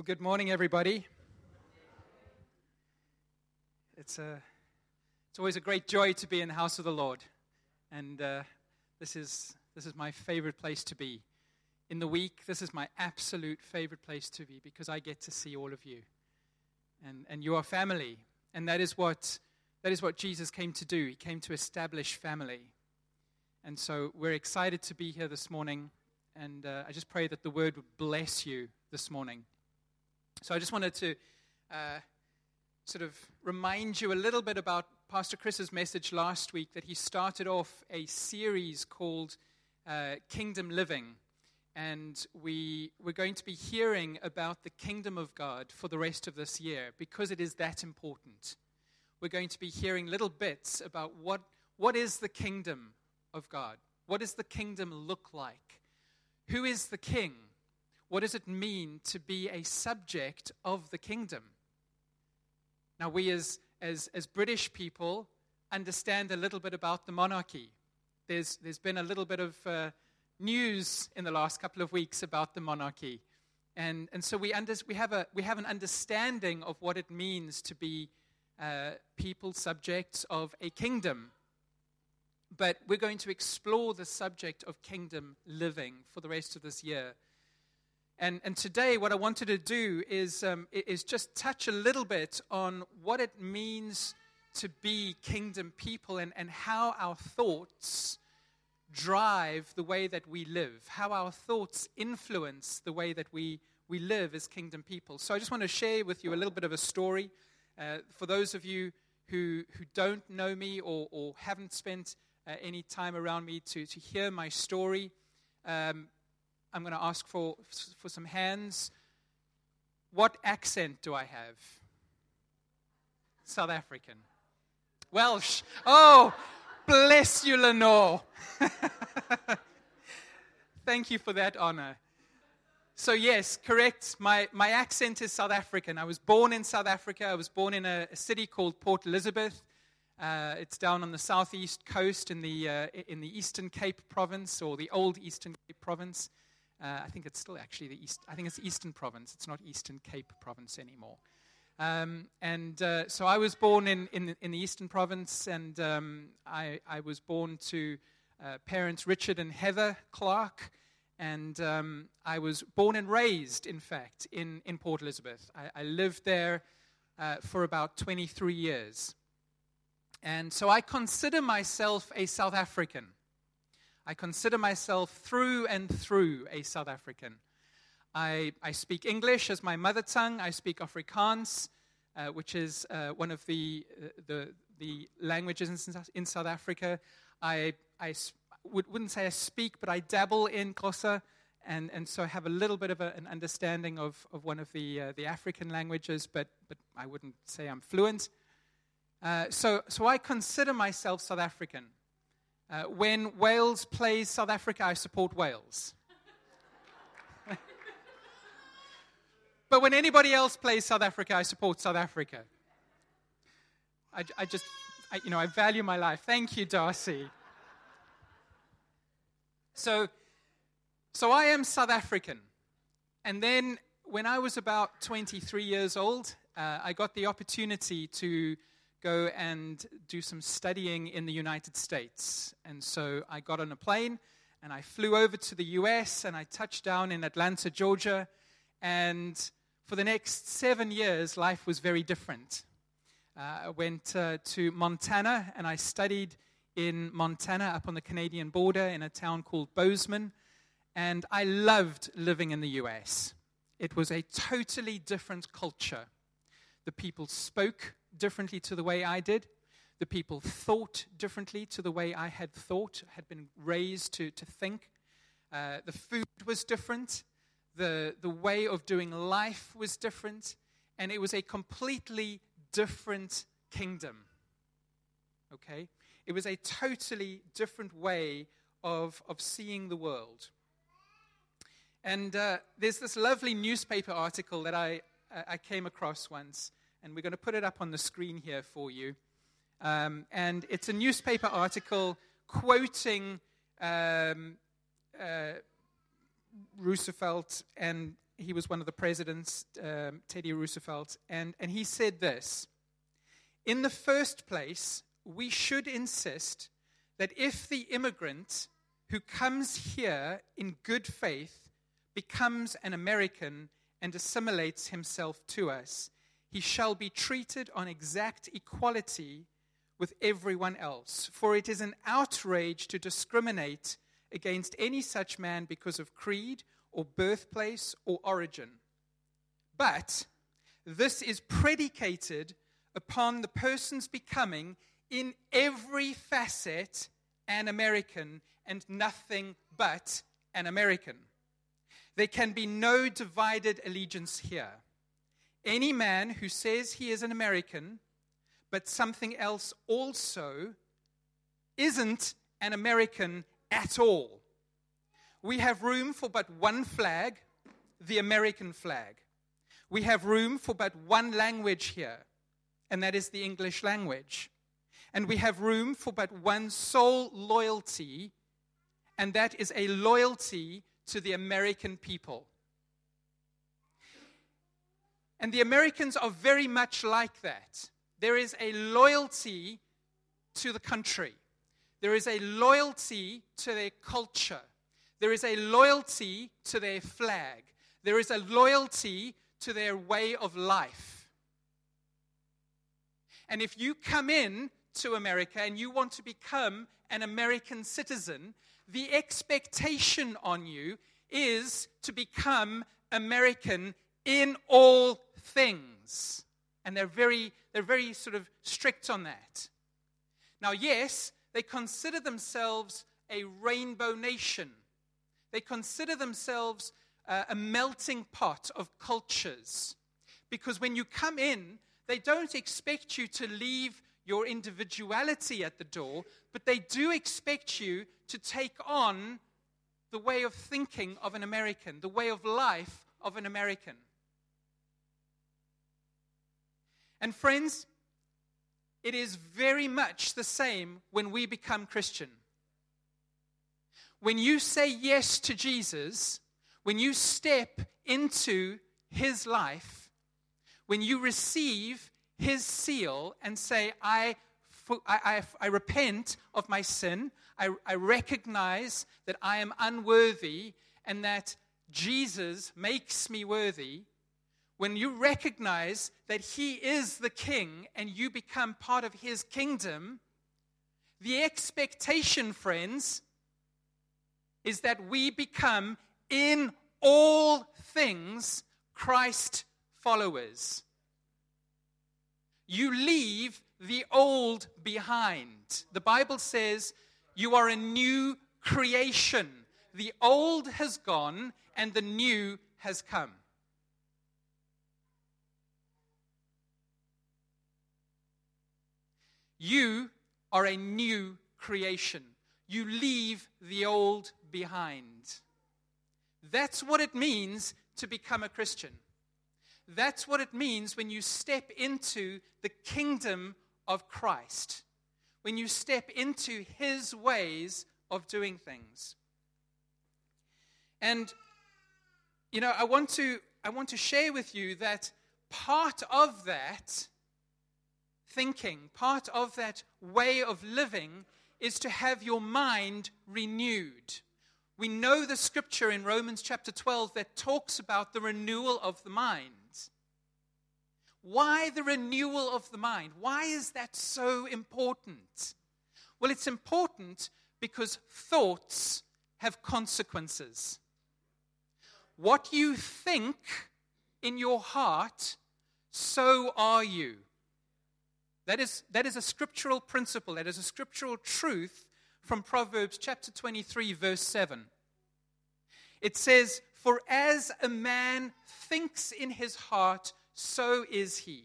Well, good morning, everybody. It's always a great joy to be in the house of the Lord, and this is my favorite place to be. In the week, this is my absolute favorite place to be because I get to see all of you, and you are family, and that is what Jesus came to do. He came to establish family, and so we're excited to be here this morning. And I just pray that the word would bless you this morning. So I just wanted to sort of remind you a little bit about Pastor Chris's message last week, that he started off a series called Kingdom Living. And we're going to be hearing about the kingdom of God for the rest of this year because it is that important. We're going to be hearing little bits about what is the kingdom of God? What does the kingdom look like? Who is the king? What does it mean to be a subject of the kingdom? Now, we as British people understand a little bit about the monarchy. There's been a little bit of news in the last couple of weeks about the monarchy, and so we have an understanding of what it means to be people subjects of a kingdom. But we're going to explore the subject of kingdom living for the rest of this year. And today what I wanted to do is just touch a little bit on what it means to be kingdom people and how our thoughts drive the way that we live, how our thoughts influence the way that we live as kingdom people. So I just want to share with you a little bit of a story. For those of you who don't know me or haven't spent any time around me to hear my story, I'm going to ask for some hands. What accent do I have? South African. Welsh. Oh, bless you, Lenore. Thank you for that honor. So yes, correct. My accent is South African. I was born in South Africa. I was born in a city called Port Elizabeth. It's down on the southeast coast in the Eastern Cape province, or the old Eastern Cape province. I think it's still actually I think it's the Eastern Province. It's not Eastern Cape province anymore. So I was born in the Eastern Province, and I was born to parents Richard and Heather Clark. And I was born and raised, in fact, in Port Elizabeth. I lived there for about 23 years. And so I consider myself a South African. I consider myself through and through a South African. I speak English as my mother tongue. I speak Afrikaans, which is one of the languages in South Africa. I wouldn't say I speak, but I dabble in Xhosa, and so I have a little bit of an understanding of one of the African languages, but I wouldn't say I'm fluent. So I consider myself South African. When Wales plays South Africa, I support Wales. But when anybody else plays South Africa, I support South Africa. I value my life. Thank you, Darcy. So I am South African. And then when I was about 23 years old, I got the opportunity to go and do some studying in the United States. And so I got on a plane and I flew over to the US and I touched down in Atlanta, Georgia. And for the next 7 years, life was very different. I went to Montana and I studied in Montana, up on the Canadian border, in a town called Bozeman, and I loved living in the U.S. It was a totally different culture. The people spoke differently to the way I did. The people thought differently to the way I had been raised to think. The food was different. The way of doing life was different, and it was a completely different kingdom. Okay? It was a totally different way of seeing the world. And there's this lovely newspaper article that I came across once, and we're going to put it up on the screen here for you. And it's a newspaper article quoting Roosevelt and he was one of the presidents, Teddy Roosevelt, and he said this: in the first place, we should insist that if the immigrant who comes here in good faith becomes an American and assimilates himself to us, he shall be treated on exact equality with everyone else, for it is an outrage to discriminate against any such man because of creed or birthplace or origin. But this is predicated upon the person's becoming, in every facet, an American and nothing but an American. There can be no divided allegiance here. Any man who says he is an American, but something else also, isn't an American at all. We have room for but one flag, the American flag. We have room for but one language here, and that is the English language. And we have room for but one sole loyalty, and that is a loyalty to the American people. And the Americans are very much like that. There is a loyalty to the country. There is a loyalty to their culture. There is a loyalty to their flag. There is a loyalty to their way of life. And if you come in to America and you want to become an American citizen, the expectation on you is to become American in all things. And they're very sort of strict on that. Now, yes, they consider themselves a rainbow nation. They consider themselves a melting pot of cultures. Because when you come in, they don't expect you to leave your individuality at the door, but they do expect you to take on the way of thinking of an American, the way of life of an American. And friends, it is very much the same when we become Christian. When you say yes to Jesus, when you step into his life, when you receive his seal and say, I repent of my sin, I recognize that I am unworthy and that Jesus makes me worthy, when you recognize that he is the king and you become part of his kingdom, the expectation, friends, is that we become in all things Christ followers. You leave the old behind. The Bible says you are a new creation. The old has gone and the new has come. You are a new creation. You leave the old behind. That's what it means to become a Christian. That's what it means when you step into the kingdom of Christ, when you step into his ways of doing things. And, you know, I want to share with you that part of that thinking, part of that way of living is to have your mind renewed. We know the scripture in Romans chapter 12 that talks about the renewal of the mind. Why the renewal of the mind? Why is that so important? Well, it's important because thoughts have consequences. What you think in your heart, so are you. That is a scriptural principle. That is a scriptural truth from Proverbs chapter 23, verse 7. It says, "For as a man thinks in his heart, so is he."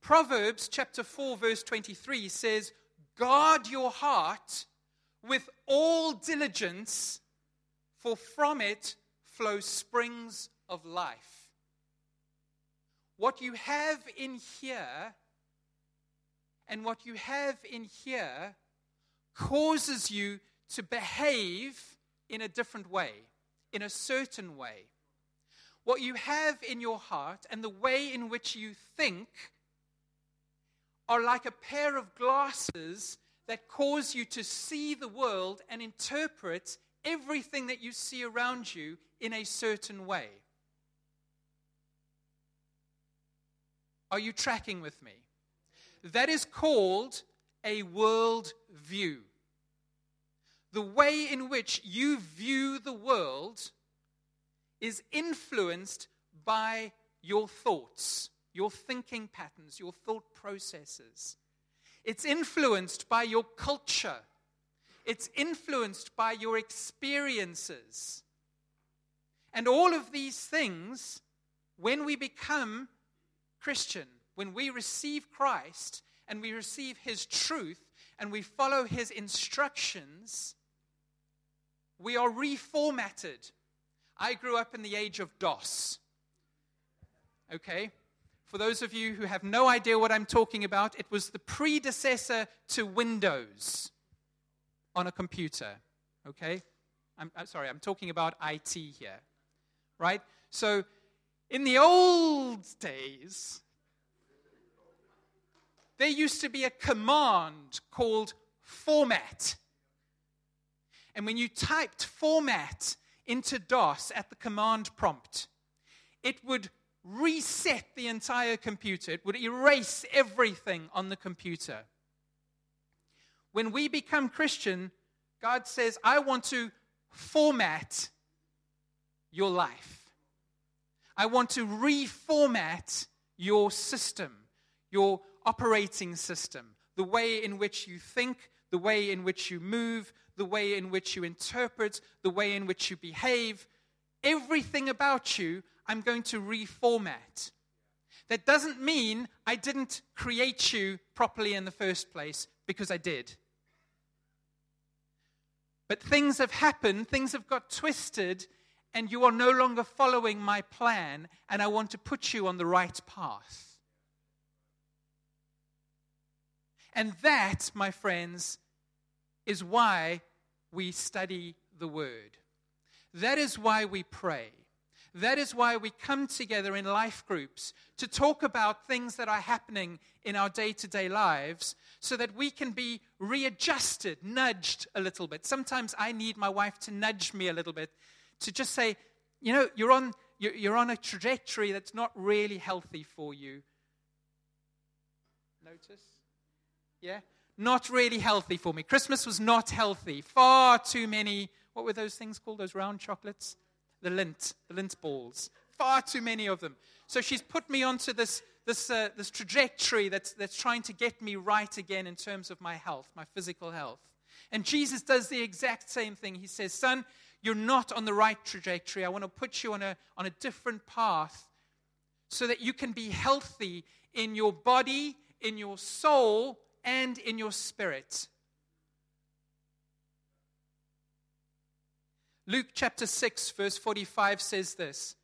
Proverbs chapter 4 verse 23 says, "Guard your heart with all diligence, for from it flow springs of life." What you have in here and what you have in here causes you to behave in a different way, in a certain way. what you have in your heart and the way in which you think are like a pair of glasses that cause you to see the world and interpret everything that you see around you in a certain way. Are you tracking with me? That is called a world view. The way in which you view the world is influenced by your thoughts, your thinking patterns, your thought processes. It's influenced by your culture. It's influenced by your experiences. And all of these things, when we become Christian, when we receive Christ and we receive his truth and we follow his instructions, we are reformatted. I grew up in the age of DOS. Okay? For those of you who have no idea what I'm talking about, it was the predecessor to Windows on a computer. Okay? I'm sorry, I'm talking about IT here. Right? So, in the old days, there used to be a command called format. And when you typed format into DOS at the command prompt, it would reset the entire computer. It would erase everything on the computer. When we become Christian, God says, I want to format your life. I want to reformat your system, your operating system, the way in which you think, the way in which you move, the way in which you interpret, the way in which you behave, everything about you, I'm going to reformat. That doesn't mean I didn't create you properly in the first place, because I did. But things have happened, things have got twisted, and you are no longer following my plan, and I want to put you on the right path. And that, my friends, is why we study the Word. That is why we pray. That is why we come together in life groups to talk about things that are happening in our day-to-day lives so that we can be readjusted, nudged a little bit. Sometimes I need my wife to nudge me a little bit to just say, you know, you're on a trajectory that's not really healthy for you. Notice? Yeah? Not really healthy for me. Christmas was not healthy. Far too many, what were those things called? Those round chocolates? The lint balls. Far too many of them. So she's put me onto this trajectory that's trying to get me right again in terms of my health, my physical health. And Jesus does the exact same thing. He says, son, you're not on the right trajectory. I want to put you on a different path so that you can be healthy in your body, in your soul, and in your spirit. Luke chapter 6, verse 45 says this,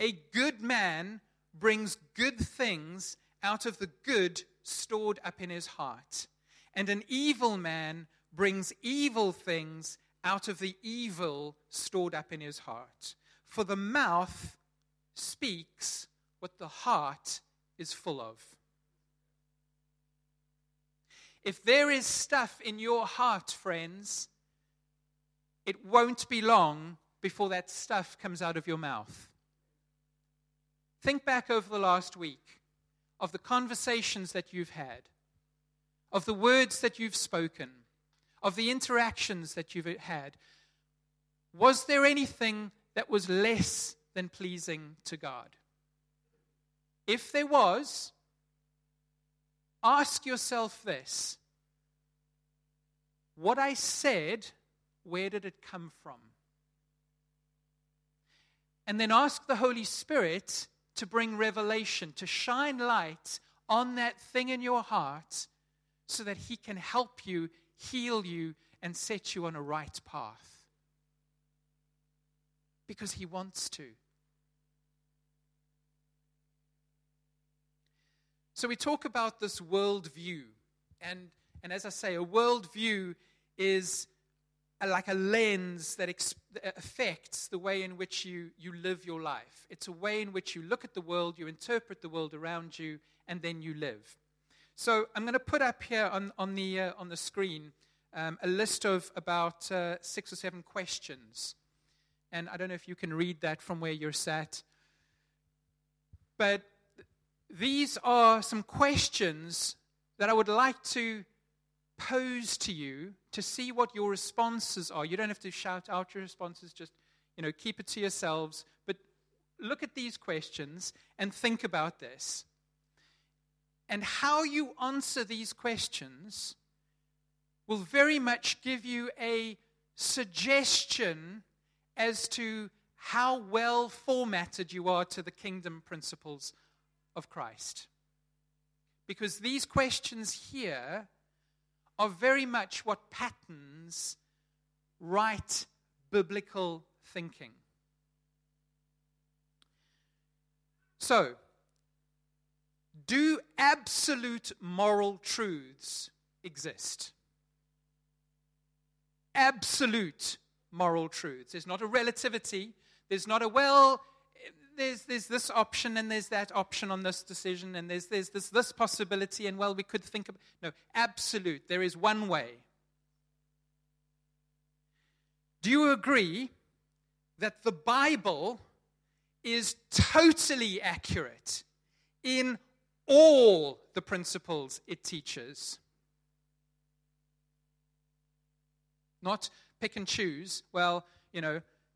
a good man brings good things out of the good stored up in his heart, and an evil man brings evil things out of the evil stored up in his heart. For the mouth speaks what the heart is full of. If there is stuff in your heart, friends, it won't be long before that stuff comes out of your mouth. Think back over the last week of the conversations that you've had, of the words that you've spoken, of the interactions that you've had. Was there anything that was less than pleasing to God? If there was, ask yourself this. What I said, where did it come from? And then ask the Holy Spirit to bring revelation, to shine light on that thing in your heart so that he can help you, heal you, and set you on a right path. Because he wants to. So we talk about this worldview. And as I say, a worldview is like a lens that affects the way in which you live your life. It's a way in which you look at the world, you interpret the world around you, and then you live. So I'm going to put up here on the screen a list of about 6 or 7 questions. And I don't know if you can read that from where you're sat. But these are some questions that I would like to pose to you to see what your responses are. You don't have to shout out your responses, just, keep it to yourselves. But look at these questions and think about this. And how you answer these questions will very much give you a suggestion as to how well formatted you are to the kingdom principles of Christ. Because these questions here are very much what patterns right biblical thinking. So, do absolute moral truths exist? Absolute moral truths. There's not a relativity. There's not a, there's this option and there's that option on this decision and there's this possibility and, we could think of... No, absolute. There is one way. Do you agree that the Bible is totally accurate in all the principles it teaches? Not pick and choose.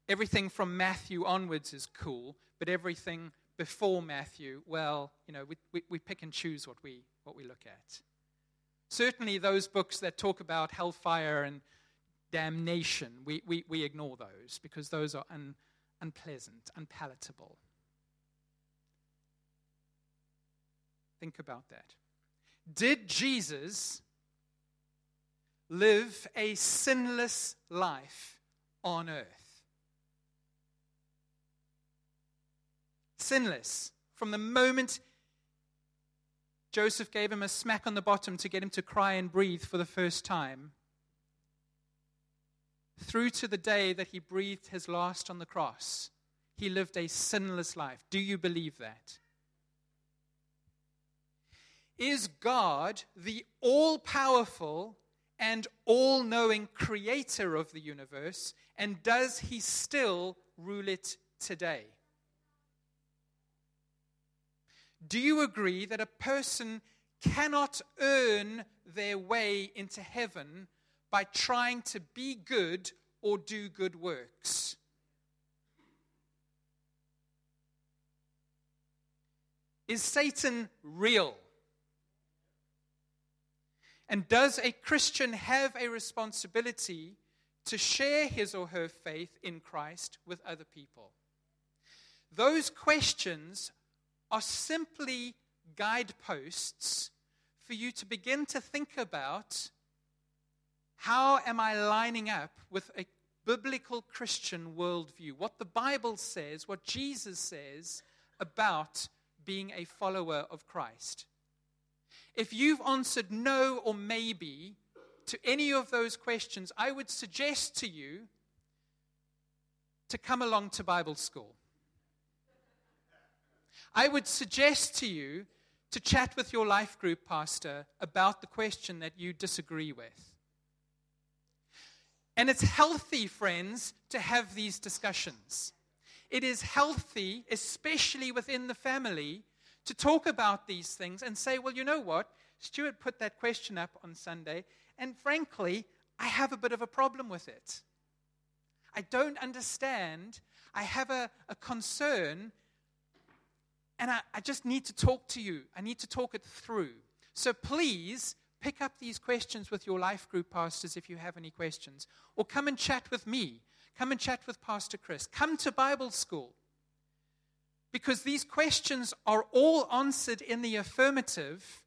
Everything from Matthew onwards is cool, but everything before Matthew, we pick and choose what we look at. Certainly those books that talk about hellfire and damnation, we ignore those because those are unpleasant, unpalatable. Think about that. Did Jesus live a sinless life on earth? Sinless. From the moment Joseph gave him a smack on the bottom to get him to cry and breathe for the first time, through to the day that he breathed his last on the cross, he lived a sinless life. Do you believe that? Is God the all-powerful and all-knowing creator of the universe, and does he still rule it today? Do you agree that a person cannot earn their way into heaven by trying to be good or do good works? Is Satan real? And does a Christian have a responsibility to share his or her faith in Christ with other people? Those questions are simply guideposts for you to begin to think about, how am I lining up with a biblical Christian worldview? What the Bible says, what Jesus says about being a follower of Christ. If you've answered no or maybe to any of those questions, I would suggest to you to come along to Bible school. I would suggest to you to chat with your life group pastor about the question that you disagree with. And it's healthy, friends, to have these discussions. It is healthy, especially within the family, to talk about these things and say, well, you know what? Stuart put that question up on Sunday, and frankly, I have a bit of a problem with it. I don't understand. I have a concern, and I just need to talk to you. I need to talk it through. So please pick up these questions with your life group pastors if you have any questions, or come and chat with me. Come and chat with Pastor Chris. Come to Bible school. Because these questions are all answered in the affirmative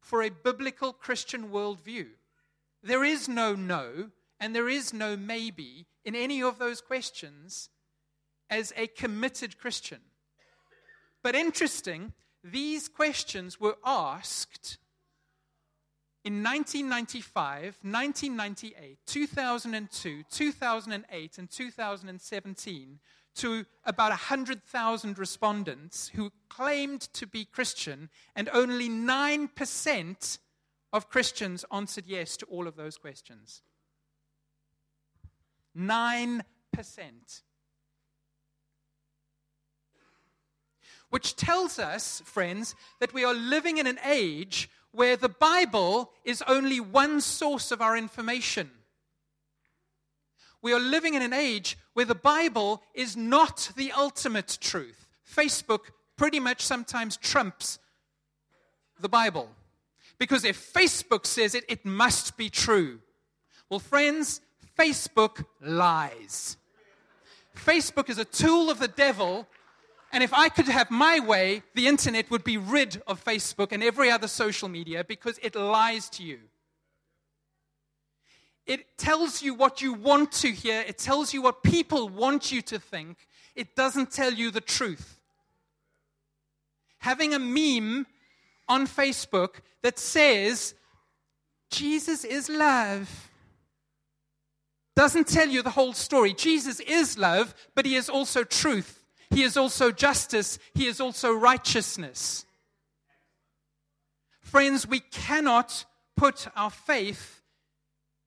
for a biblical Christian worldview. There is no no and there is no maybe in any of those questions as a committed Christian. But interesting, these questions were asked in 1995, 1998, 2002, 2008, and 2017 to about 100,000 respondents who claimed to be Christian, and only 9% of Christians answered yes to all of those questions. 9%. Which tells us, friends, that we are living in an age where the Bible is only one source of our information. We are living in an age where the Bible is not the ultimate truth. Facebook pretty much sometimes trumps the Bible. Because if Facebook says it, it must be true. Well, friends, Facebook lies. Facebook is a tool of the devil. And if I could have my way, the internet would be rid of Facebook and every other social media, because it lies to you. It tells you what you want to hear. It tells you what people want you to think. It doesn't tell you the truth. Having a meme on Facebook that says, Jesus is love, doesn't tell you the whole story. Jesus is love, but he is also truth. He is also justice. He is also righteousness. Friends, we cannot put our faith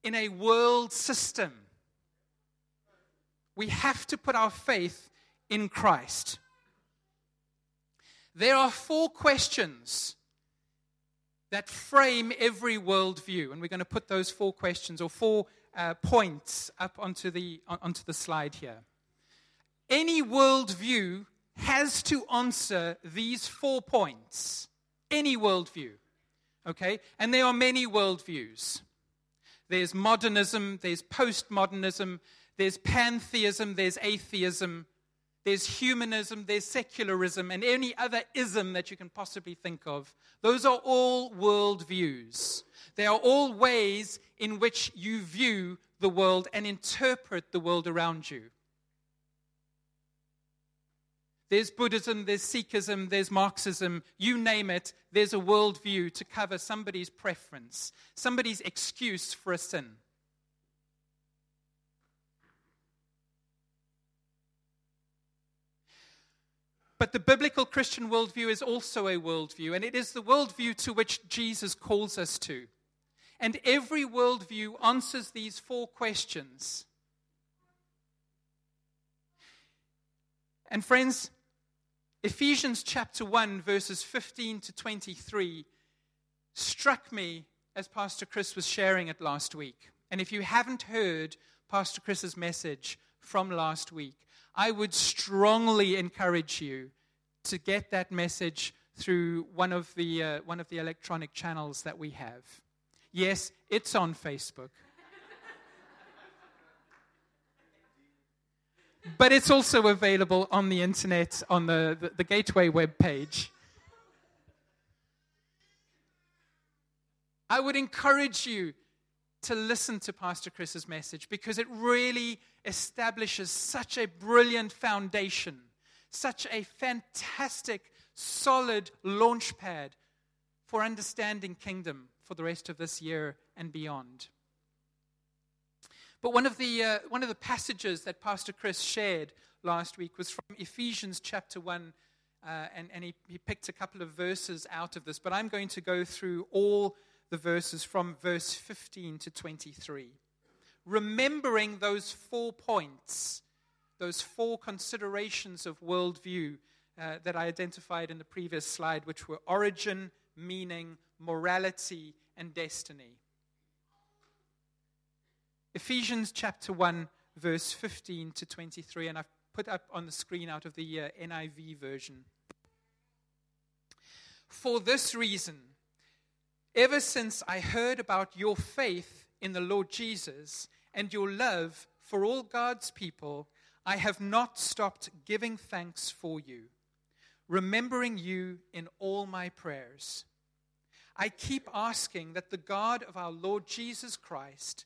in a world system. We have to put our faith in Christ. There are four questions that frame every worldview, and we're going to put those four questions or four points up onto the slide here. Any worldview has to answer these 4 points. Any worldview. Okay? And there are many worldviews. There's modernism, there's postmodernism, there's pantheism, there's atheism, there's humanism, there's secularism, and any other ism that you can possibly think of. Those are all worldviews. They are all ways in which you view the world and interpret the world around you. There's Buddhism, there's Sikhism, there's Marxism, you name it, there's a worldview to cover somebody's preference, somebody's excuse for a sin. But the biblical Christian worldview is also a worldview, and it is the worldview to which Jesus calls us to. And every worldview answers these 4 questions. And friends, Ephesians chapter 1, verses 15 to 23 struck me as Pastor Chris was sharing it last week. And if you haven't heard Pastor Chris's message from last week, I would strongly encourage you to get that message through one of the electronic channels that we have. Yes, it's on Facebook. But it's also available on the internet, on the Gateway webpage. I would encourage you to listen to Pastor Chris's message, because it really establishes such a brilliant foundation, such a fantastic, solid launch pad for understanding kingdom for the rest of this year and beyond. But one of the passages that Pastor Chris shared last week was from Ephesians chapter 1, and he picked a couple of verses out of this. But I'm going to go through all the verses from verse 15 to 23. Remembering those 4 points, those 4 considerations of worldview that I identified in the previous slide, which were origin, meaning, morality, and destiny. Ephesians chapter 1, verse 15 to 23, and I've put up on the screen out of the NIV version. For this reason, ever since I heard about your faith in the Lord Jesus and your love for all God's people, I have not stopped giving thanks for you, remembering you in all my prayers. I keep asking that the God of our Lord Jesus Christ,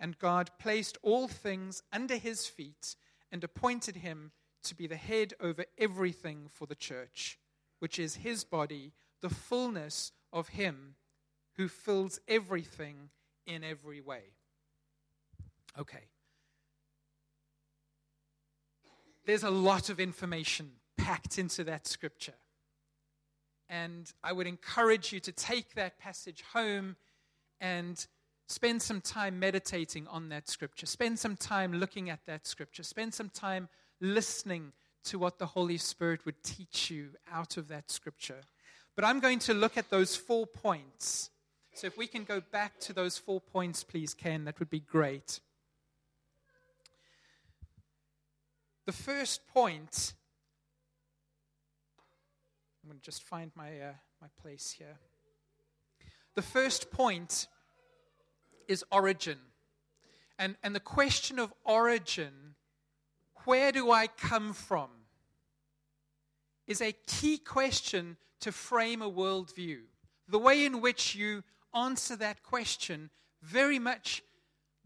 And God placed all things under his feet and appointed him to be the head over everything for the church, which is his body, the fullness of him who fills everything in every way. Okay. There's a lot of information packed into that scripture. And I would encourage you to take that passage home and spend some time meditating on that scripture. Spend some time looking at that scripture. Spend some time listening to what the Holy Spirit would teach you out of that scripture. But I'm going to look at those 4 points. So if we can go back to those 4 points, please, Ken, that would be great. The first point, I'm going to just find my place here. The first point is origin. And the question of origin, where do I come from, is a key question to frame a worldview. The way in which you answer that question very much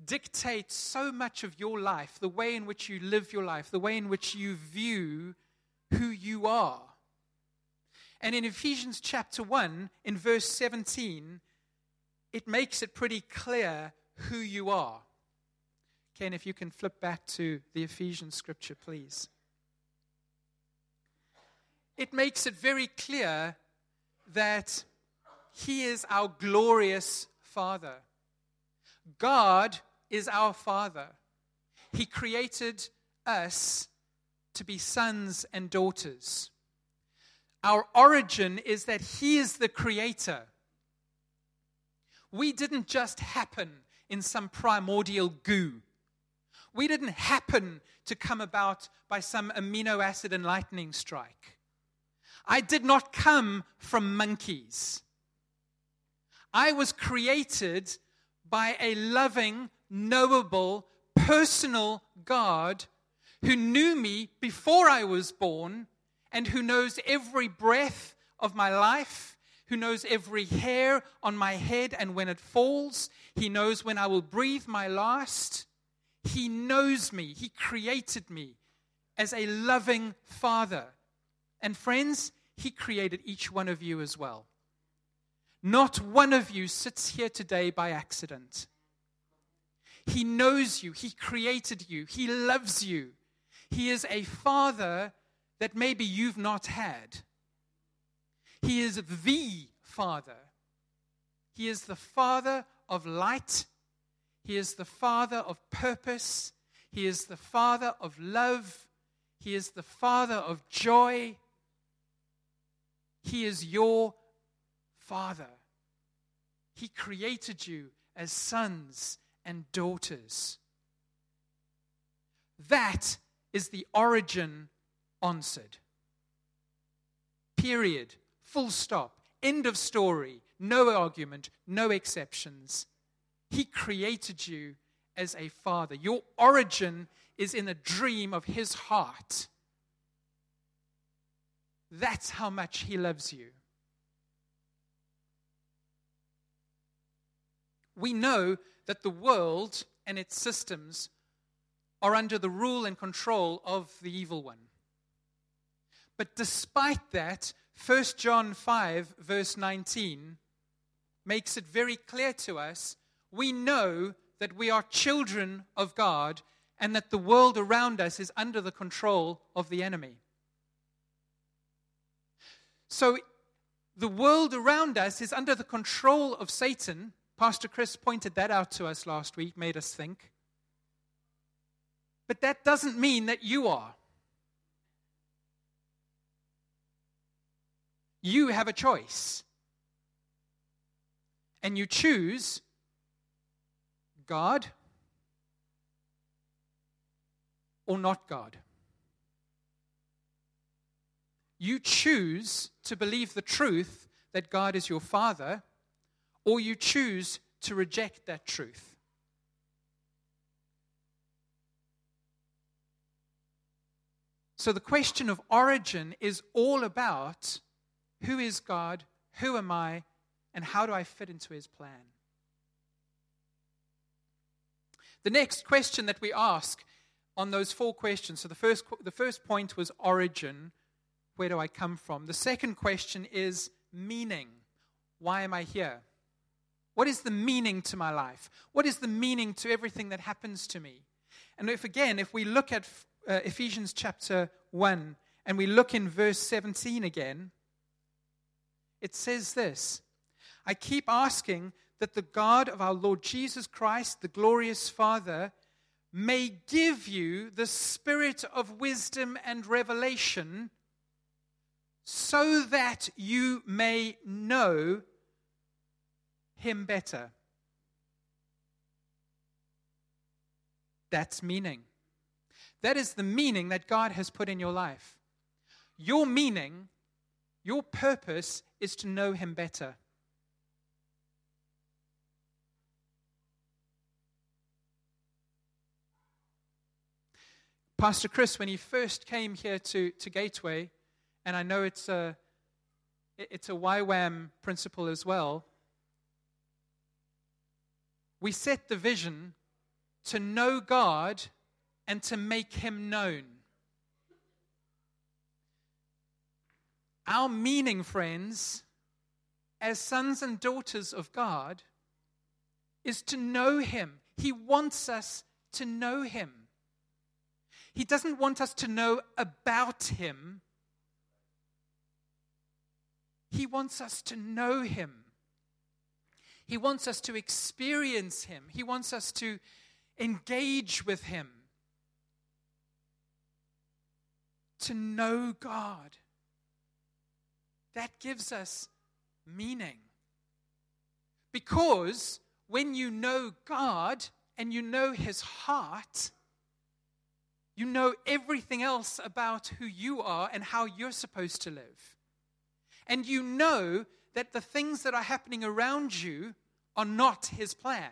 dictates so much of your life, the way in which you live your life, the way in which you view who you are. And in Ephesians chapter 1, in verse 17, it makes it pretty clear who you are. Ken, if you can flip back to the Ephesians scripture, please. It makes it very clear that he is our glorious Father. God is our Father. He created us to be sons and daughters. Our origin is that he is the creator. We didn't just happen in some primordial goo. We didn't happen to come about by some amino acid and lightning strike. I did not come from monkeys. I was created by a loving, knowable, personal God who knew me before I was born and who knows every breath of my life, who knows every hair on my head and when it falls. He knows when I will breathe my last. He knows me. He created me as a loving Father. And friends, he created each one of you as well. Not one of you sits here today by accident. He knows you. He created you. He loves you. He is a Father that maybe you've not had. He is the Father. He is the Father of light. He is the Father of purpose. He is the Father of love. He is the Father of joy. He is your Father. He created you as sons and daughters. That is the origin answered. Period. Full stop. End of story. No argument. No exceptions. He created you as a Father. Your origin is in a dream of his heart. That's how much he loves you. We know that the world and its systems are under the rule and control of the evil one. But despite that, 1 John 5 verse 19 makes it very clear to us, we know that we are children of God and that the world around us is under the control of the enemy. So the world around us is under the control of Satan, Pastor Chris pointed that out to us last week, made us think. But that doesn't mean that you are. You have a choice. And you choose God or not God. You choose to believe the truth that God is your Father, or you choose to reject that truth. So the question of origin is all about who is God, who am I, and how do I fit into his plan? The next question that we ask on those four questions, so the first point was origin, where do I come from? The second question is meaning, why am I here? What is the meaning to my life? What is the meaning to everything that happens to me? And if we look at Ephesians chapter 1 and we look in verse 17 again, it says this, I keep asking that the God of our Lord Jesus Christ, the glorious Father, may give you the spirit of wisdom and revelation so that you may know him better. That's meaning. That is the meaning that God has put in your life. Your meaning, your purpose is to know him better. Pastor Chris, when he first came here to Gateway, and I know it's a YWAM principle as well, we set the vision to know God and to make him known. Our meaning, friends, as sons and daughters of God, is to know him. He wants us to know him. He doesn't want us to know about him. He wants us to know him. He wants us to experience him. He wants us to engage with him. To know God. That gives us meaning. Because when you know God and you know his heart, you know everything else about who you are and how you're supposed to live. And you know that the things that are happening around you are not his plan.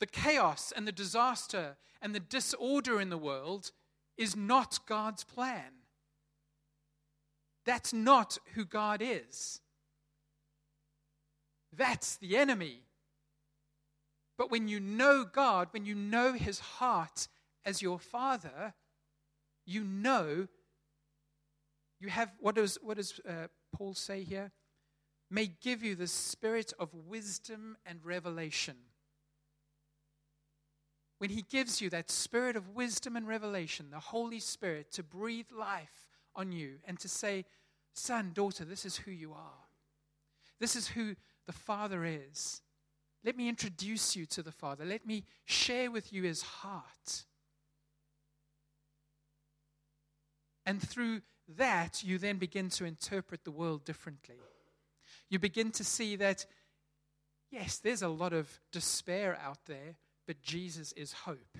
The chaos and the disaster and the disorder in the world is not God's plan. That's not who God is. That's the enemy. But when you know God, when you know his heart, as your Father, you know, you have, what does Paul say here? May give you the spirit of wisdom and revelation. When he gives you that spirit of wisdom and revelation, the Holy Spirit, to breathe life on you and to say, son, daughter, this is who you are. This is who the Father is. Let me introduce you to the Father. Let me share with you his heart. And through that, you then begin to interpret the world differently. You begin to see that, yes, there's a lot of despair out there, but Jesus is hope.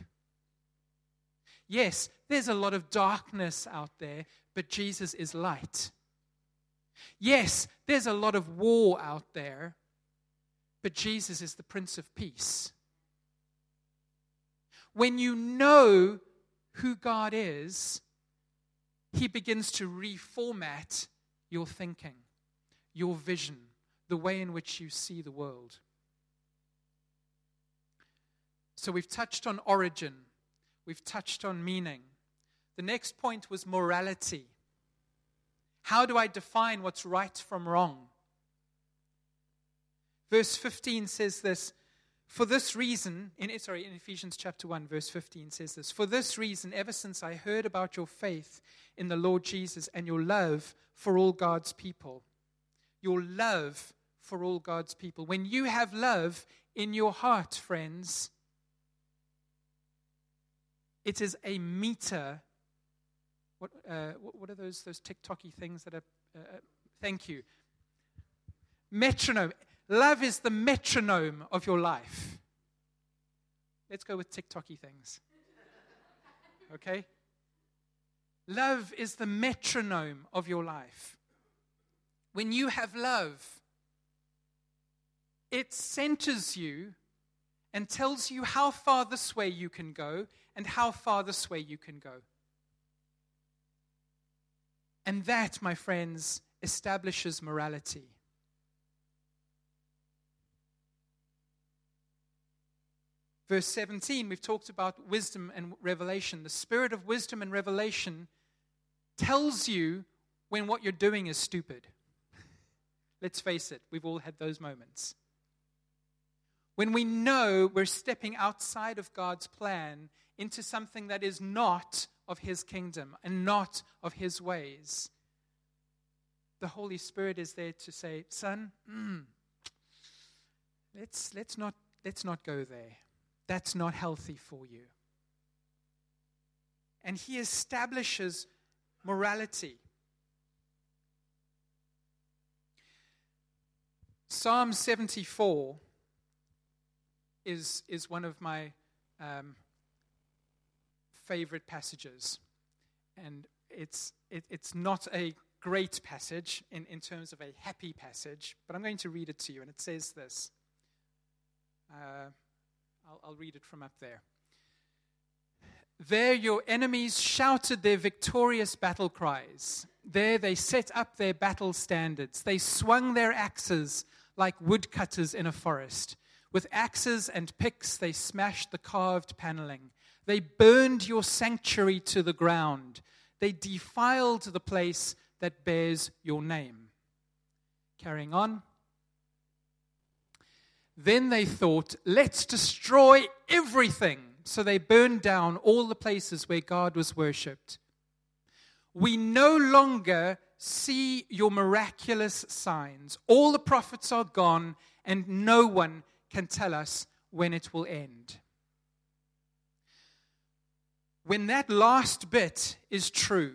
Yes, there's a lot of darkness out there, but Jesus is light. Yes, there's a lot of war out there, but Jesus is the Prince of Peace. When you know who God is, he begins to reformat your thinking, your vision, the way in which you see the world. So we've touched on origin. We've touched on meaning. The next point was morality. How do I define what's right from wrong? Verse 15 says this, for this reason, in Ephesians chapter 1, verse 15 says this, for this reason, ever since I heard about your faith in the Lord Jesus and your love for all God's people, your love for all God's people. When you have love in your heart, friends, it is a meter. What are those tick-tocky things that are? Thank you. Metronome. Love is the metronome of your life. Let's go with tick-tocky things. Okay? Love is the metronome of your life. When you have love, it centers you and tells you how far this way you can go and how far this way you can go. And that, my friends, establishes morality. Verse 17, we've talked about wisdom and revelation. The spirit of wisdom and revelation tells you when what you're doing is stupid. Let's face it, we've all had those moments. When we know we're stepping outside of God's plan into something that is not of His kingdom and not of His ways, the Holy Spirit is there to say, son, let's not go there. That's not healthy for you. And He establishes morality. Psalm 74 is one of my favorite passages. And it's not a great passage in terms of a happy passage, but I'm going to read it to you. And it says this. I'll read it from up there. There your enemies shouted their victorious battle cries. There they set up their battle standards. They swung their axes like woodcutters in a forest. With axes and picks they smashed the carved paneling. They burned your sanctuary to the ground. They defiled the place that bears your name. Carrying on. Then they thought, let's destroy everything. So they burned down all the places where God was worshipped. We no longer see your miraculous signs. All the prophets are gone, and no one can tell us when it will end. When that last bit is true,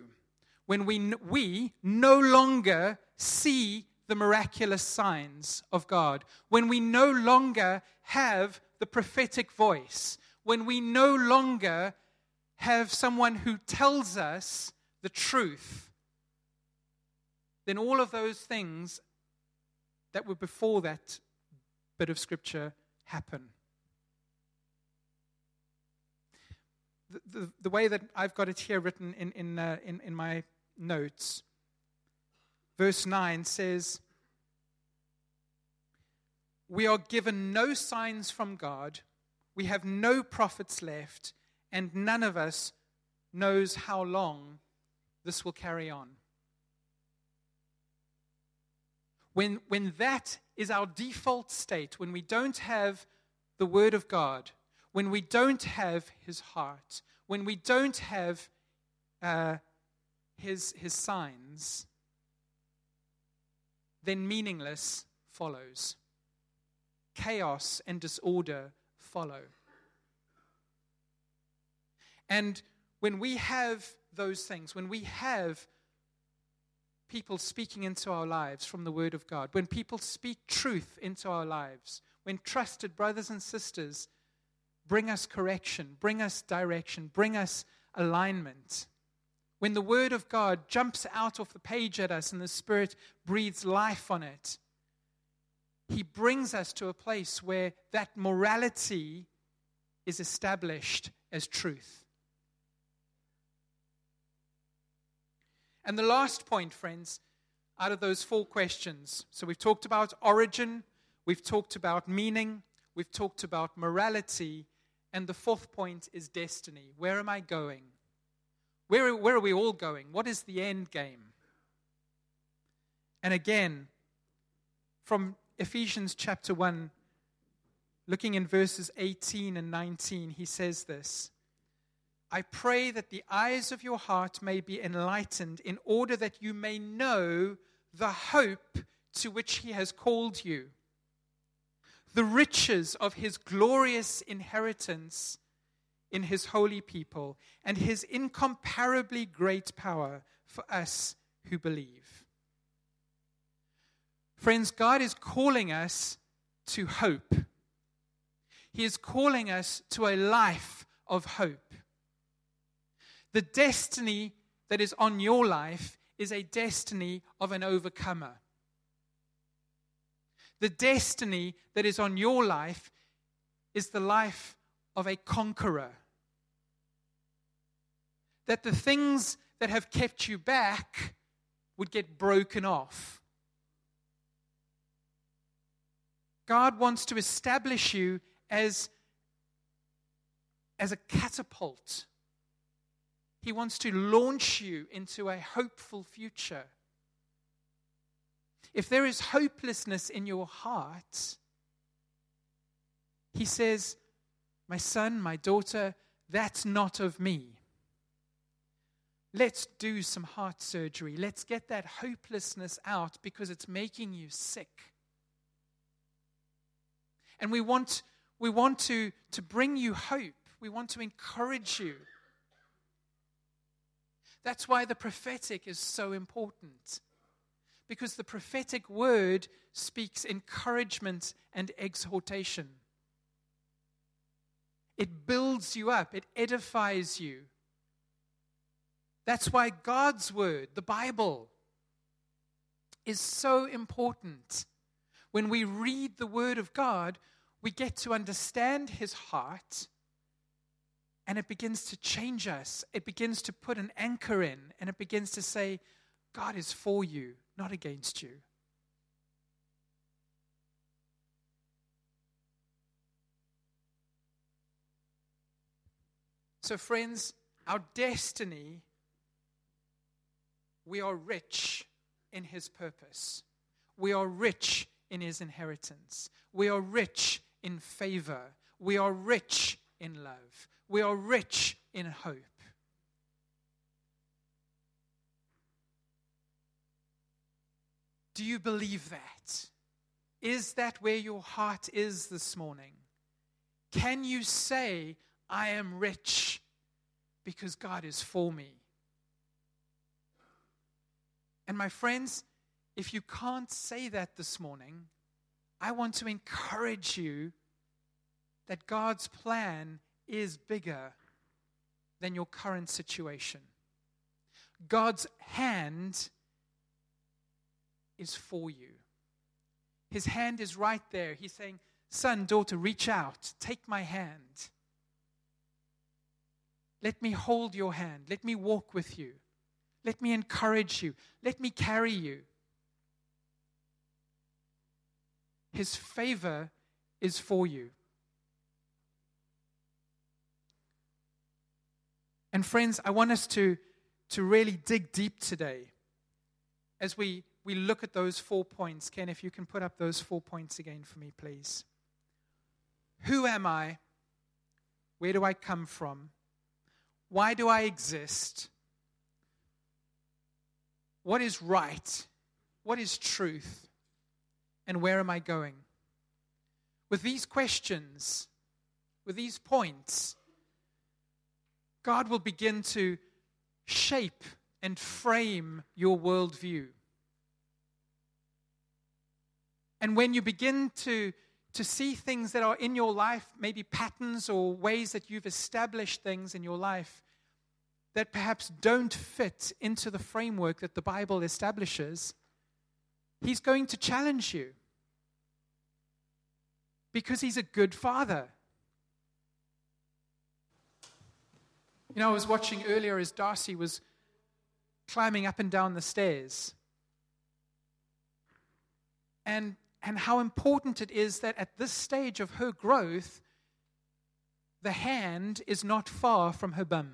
when we no longer see the miraculous signs of God, when we no longer have the prophetic voice, when we no longer have someone who tells us the truth, then all of those things that were before that bit of scripture happen. The way that I've got it here written in my notes, verse 9 says, we are given no signs from God, we have no prophets left, and none of us knows how long this will carry on. When that is our default state, when we don't have the Word of God, when we don't have His heart, when we don't have his signs, then meaningless follows. Chaos and disorder follow. And when we have those things, when we have people speaking into our lives from the Word of God, when people speak truth into our lives, when trusted brothers and sisters bring us correction, bring us direction, bring us alignment, when the Word of God jumps out off the page at us and the Spirit breathes life on it, He brings us to a place where that morality is established as truth. And the last point, friends, out of those four questions. So we've talked about origin, we've talked about meaning, we've talked about morality, and the fourth point is destiny. Where am I going? Where are we all going? What is the end game? And again, from Ephesians chapter 1, looking in verses 18 and 19, he says this, I pray that the eyes of your heart may be enlightened in order that you may know the hope to which he has called you, the riches of his glorious inheritance in his holy people, and his incomparably great power for us who believe. Friends, God is calling us to hope. He is calling us to a life of hope. The destiny that is on your life is a destiny of an overcomer. The destiny that is on your life is the life of a conqueror. That the things that have kept you back would get broken off. God wants to establish you as a catapult. He wants to launch you into a hopeful future. If there is hopelessness in your heart, he says, my son, my daughter, that's not of me. Let's do some heart surgery. Let's get that hopelessness out because it's making you sick. And we want to bring you hope. We want to encourage you. That's why the prophetic is so important. Because the prophetic word speaks encouragement and exhortation. It builds you up. It edifies you. That's why God's word, the Bible, is so important. When we read the word of God, we get to understand his heart, and it begins to change us. It begins to put an anchor in, and it begins to say, God is for you, not against you. So friends, our destiny, we are rich in his purpose. We are rich in his inheritance. We are rich in favor. We are rich in love. We are rich in hope. Do you believe that? Is that where your heart is this morning? Can you say, I am rich because God is for me? And my friends, if you can't say that this morning, I want to encourage you that God's plan is bigger than your current situation. God's hand is for you. His hand is right there. He's saying, son, daughter, reach out. Take my hand. Let me hold your hand. Let me walk with you. Let me encourage you. Let me carry you. His favor is for you. And friends, I want us to really dig deep today as we look at those 4 points. Ken, if you can put up those 4 points again for me, please. Who am I? Where do I come from? Why do I exist? What is right? What is truth? And where am I going? With these questions, with these points, God will begin to shape and frame your worldview. And when you begin to see things that are in your life, maybe patterns or ways that you've established things in your life that perhaps don't fit into the framework that the Bible establishes, he's going to challenge you because he's a good father. You know, I was watching earlier as Darcy was climbing up and down the stairs and how important it is that at this stage of her growth, the hand is not far from her bum.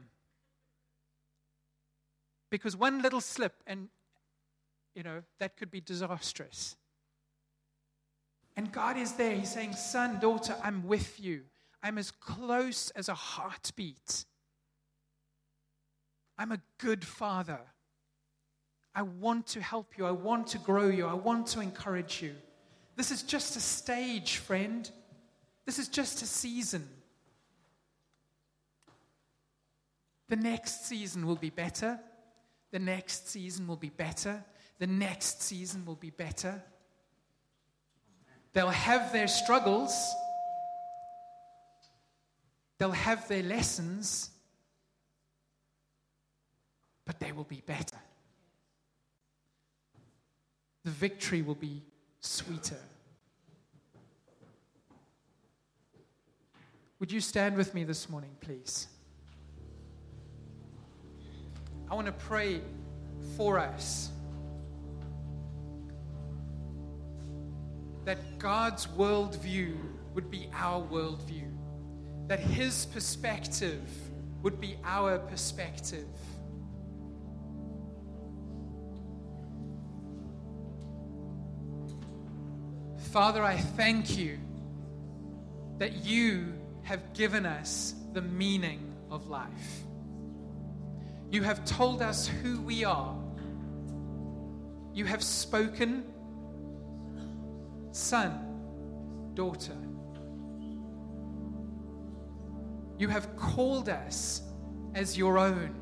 Because one little slip and you know, that could be disastrous. And God is there. He's saying, son, daughter, I'm with you. I'm as close as a heartbeat. I'm a good father. I want to help you. I want to grow you. I want to encourage you. This is just a stage, friend. This is just a season. The next season will be better. The next season will be better. The next season will be better. They'll have their struggles. They'll have their lessons. But they will be better. The victory will be sweeter. Would you stand with me this morning, please? I want to pray for us that God's worldview would be our worldview, that His perspective would be our perspective. Father, I thank you that you have given us the meaning of life. You have told us who we are. You have spoken, son, daughter. You have called us as your own.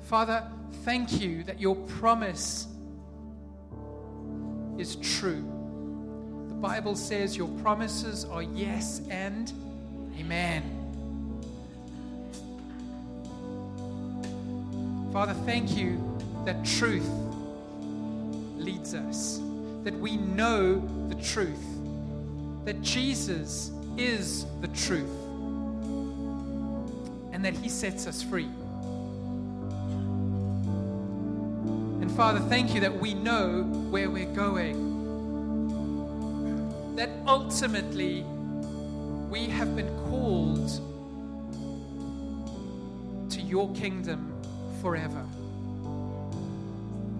Father, thank you that your promise is true. The Bible says your promises are yes and amen. Father, thank you that truth leads us, that we know the truth, that Jesus is the truth, and that He sets us free. Father, thank you that we know where we're going. That ultimately, we have been called to your kingdom forever.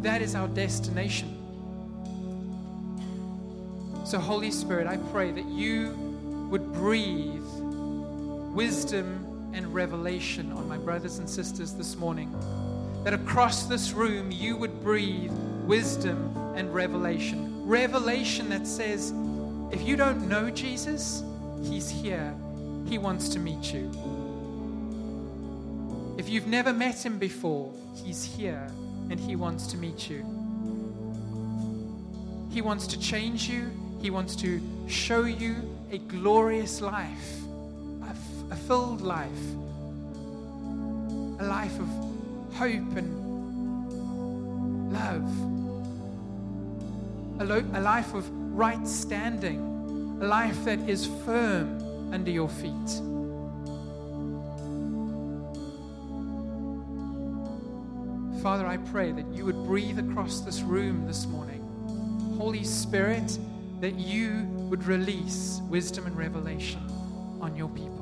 That is our destination. So, Holy Spirit, I pray that you would breathe wisdom and revelation on my brothers and sisters this morning. That across this room you would breathe wisdom and revelation. Revelation that says, if you don't know Jesus, He's here. He wants to meet you. If you've never met Him before, He's here and He wants to meet you. He wants to change you. He wants to show you a glorious life, a filled life, a life of hope and love, a life of right standing, a life that is firm under your feet. Father, I pray that you would breathe across this room this morning. Holy Spirit, that you would release wisdom and revelation on your people.